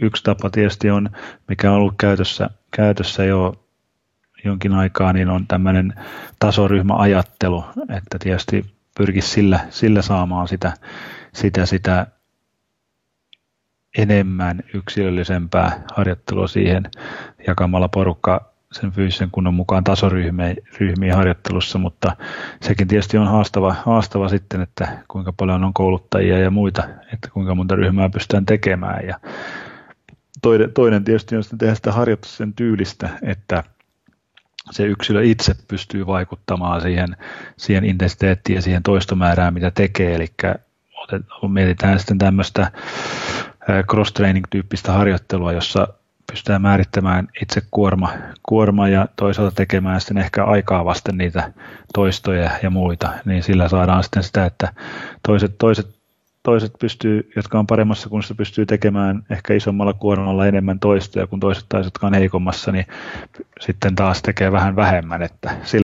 Yksi tapa tietysti on, mikä on ollut käytössä jo jonkin aikaa, niin on tämmöinen tasoryhmäajattelu, että tietysti pyrkisi sillä saamaan sitä enemmän yksilöllisempää harjoittelua siihen jakamalla porukka sen fyysisen kunnon mukaan tasoryhmiin harjoittelussa, mutta sekin tietysti on haastava sitten, että kuinka paljon on kouluttajia ja muita, että kuinka monta ryhmää pystytään tekemään. Ja toinen tietysti on sitten tehdä sitä harjoitus sen tyylistä, että se yksilö itse pystyy vaikuttamaan siihen intensiteettiin ja siihen toistomäärään, mitä tekee, eli mietitään sitten tämmöistä cross-training-tyyppistä harjoittelua, jossa pystytään määrittämään itse kuorma ja toisaalta tekemään sitten ehkä aikaa vasten niitä toistoja ja muita, niin sillä saadaan sitten sitä, että toiset pystyy, jotka on paremmassa kunnossa, pystyy tekemään ehkä isommalla kuormalla enemmän toistoja kuin toiset, jotka on heikommassa, niin sitten taas tekee vähän vähemmän, että sillä